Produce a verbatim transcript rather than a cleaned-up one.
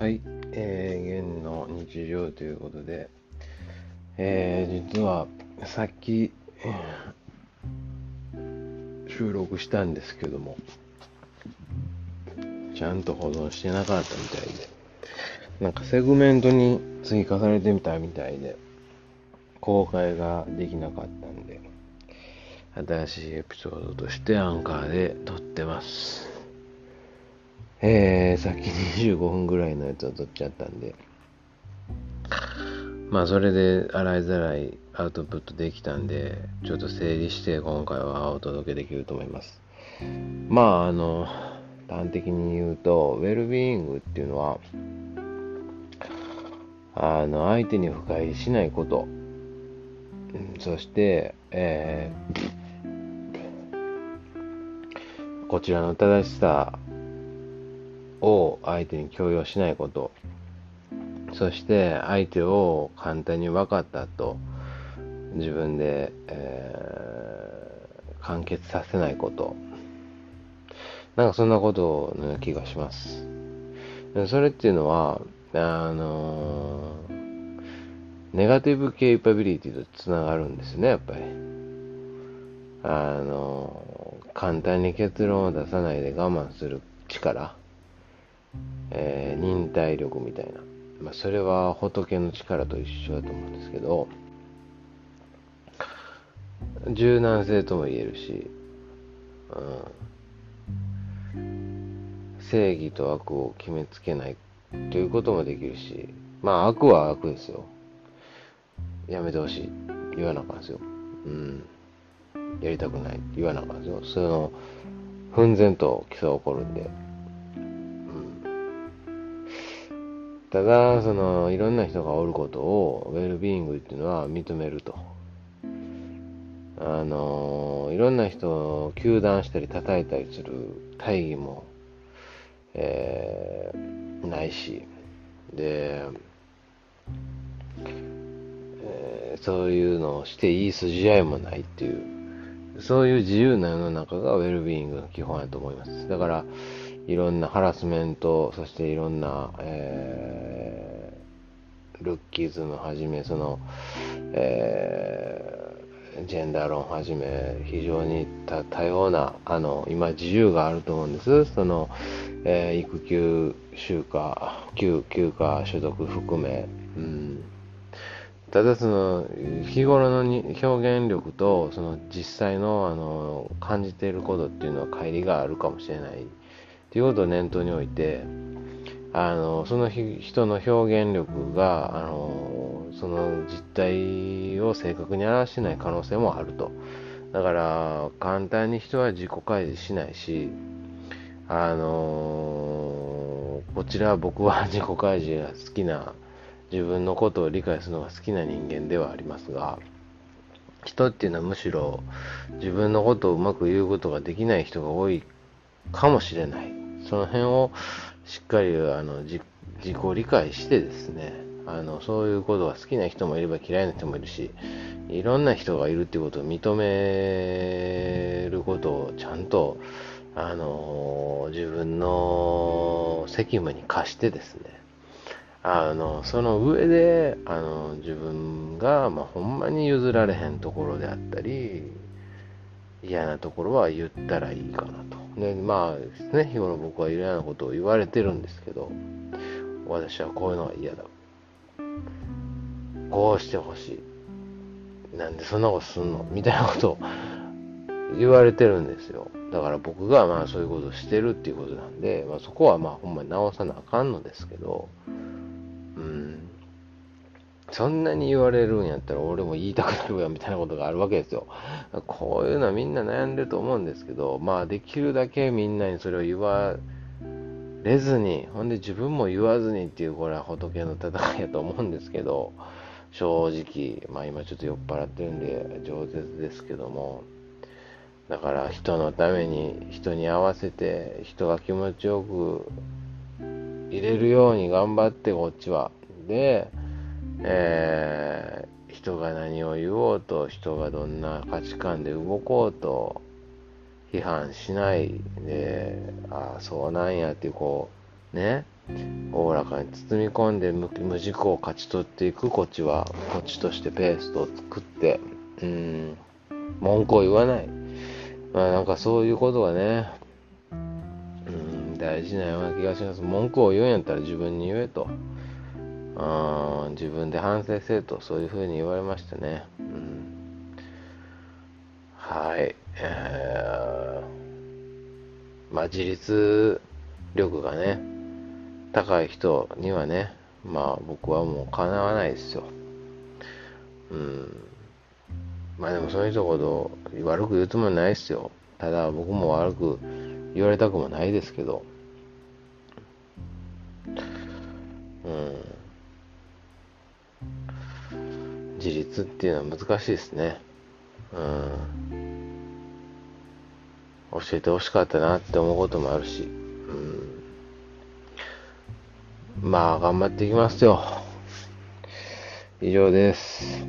はい、えー、現の日常ということで、えー、実はさっき、えー、収録したんですけども、ちゃんと保存してなかったみたいで、なんかセグメントに追加されてみたみたいで、公開ができなかったんで、新しいエピソードとしてアンカーで撮ってます。えー、さっきにじゅうごふんぐらいのやつを撮っちゃったんで、まあそれで洗いざらいアウトプットできたんで、ちょっと整理して今回はお届けできると思います。まああの、端的に言うと、ウェルビーイングっていうのは、あの相手に不快しないこと、そして、えー、こちらの正しさを相手に強要しないこと、そして相手を簡単に分かったと自分で、えー、完結させないこと、なんかそんなことの気がします。それっていうのはあのー、ネガティブケイパビリティとつながるんですね、やっぱり。あのー、簡単に結論を出さないで我慢する力、えー、忍耐力みたいな、まあ、それは仏の力と一緒だと思うんですけど、柔軟性とも言えるし、うん、正義と悪を決めつけないということもできるし、まあ悪は悪ですよ。やめてほしい。言わなあかんですよ。うん。やりたくない。言わなあかんですよ。その、奮然と起訴起こるんで。うん。ただ、その、いろんな人がおることを、ウェルビーイングっていうのは認めると。あの、いろんな人を糾弾したり叩いたりする大義も、えー、ないしで、えー、そういうのをしていい筋合いもないっていう、そういう自由な世の中がウェルビーイングの基本だと思います。だからいろんなハラスメント、そしていろんな、えー、ルッキズムはじめ、その、えー、ジェンダー論はじめ、非常に多様なあの今自由があると思うんです。その、えー、育休、休暇、休暇、所得含め、うん、ただその日頃のに表現力とその実際の、あの感じていることっていうのは乖離があるかもしれないということを念頭に置いて、あのその日人の表現力があのその実態を正確に表してない可能性もあると。だから簡単に人は自己開示しないし、あのー、こちらは僕は自己開示が好きな、自分のことを理解するのが好きな人間ではありますが、人っていうのはむしろ自分のことをうまく言うことができない人が多いかもしれない。その辺をしっかりあの 自, 自己理解してですね、あのそういうことが好きな人もいれば嫌いな人もいるし、いろんな人がいるってことを認めることをちゃんとあの自分の責務に課してですね、あのその上であの自分が、まあ、ほんまに譲られへんところであったり、嫌なところは言ったらいいかなと。で、まあですね、日頃僕は嫌なことを言われてるんですけど、私はこういうのは嫌だ、こうしてほしい、なんでそんなことすんのみたいなことを言われてるんですよ。だから僕がまあそういうことをしてるっていうことなんで、まあ、そこはまあほんまに直さなあかんのですけど、うん、そんなに言われるんやったら俺も言いたくなるよみたいなことがあるわけですよ。こういうのはみんな悩んでると思うんですけど、まあできるだけみんなにそれを言われずに、ほんで自分も言わずにっていう、これは仏の戦いやと思うんですけど、正直まあ今ちょっと酔っ払ってるんで饒舌ですけども、だから人のために、人に合わせて、人が気持ちよくいれるように頑張って、こっちはで、えー、人が何を言おうと、人がどんな価値観で動こうと批判しないで、ああそうなんやっていう、こね、おおらかに包み込んで 無, 無軸を勝ち取っていく、こっちはこっちとしてペーストを作って、うーん文句を言わない、まあ、なんかそういうことがね、うん大事なような気がします。文句を言うんやったら自分に言えと、あ自分で反省せえと、そういうふうに言われましたね、うん、はい、えー、まあ自立力がね高い人にはね、まあ僕はもうかなわないですよ。うん。まあでもそういうところ悪く言うつもりないですよ。ただ僕も悪く言われたくもないですけど。うん。自立っていうのは難しいですね。うん。教えてほしかったなって思うこともあるし。うん。まあ頑張っていきますよ。以上です。